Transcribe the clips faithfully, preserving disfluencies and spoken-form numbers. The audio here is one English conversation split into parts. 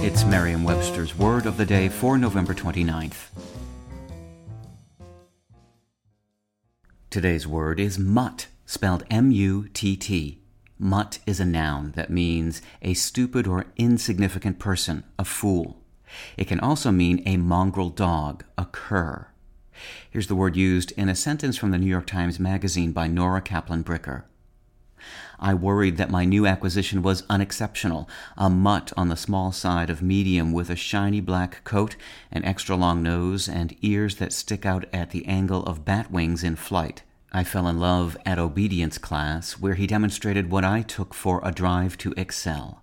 It's Merriam-Webster's Word of the Day for November twenty-ninth. Today's word is mutt, spelled M U T T. Mutt is a noun that means a stupid or insignificant person, a fool. It can also mean a mongrel dog, a cur. Here's the word used in a sentence from the New York Times Magazine by Nora Caplan-Bricker. I worried that my new acquisition was unexceptional, a mutt on the small side of medium with a shiny black coat, an extra-long nose, and ears that stick out at the angle of bat wings in flight. I fell in love at obedience class, where he demonstrated what I took for a drive to excel.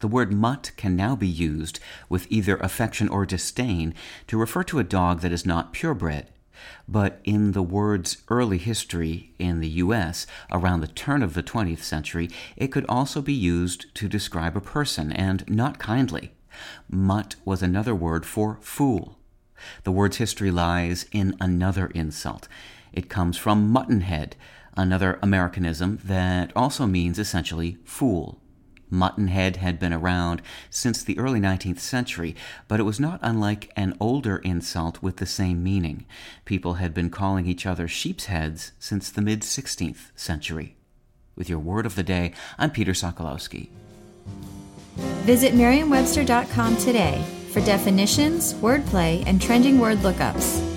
The word mutt can now be used with either affection or disdain to refer to a dog that is not purebred. But in the word's early history in the U S, around the turn of the twentieth century, it could also be used to describe a person, and not kindly. Mutt was another word for fool. The word's history lies in another insult. It comes from muttonhead, another Americanism that also means essentially fool. Muttonhead had been around since the early nineteenth century, but it was not unlike an older insult with the same meaning. People had been calling each other sheep's heads since the mid-sixteenth century. With your Word of the Day, I'm Peter Sokolowski. Visit Merriam Webster dot com today for definitions, wordplay, and trending word lookups.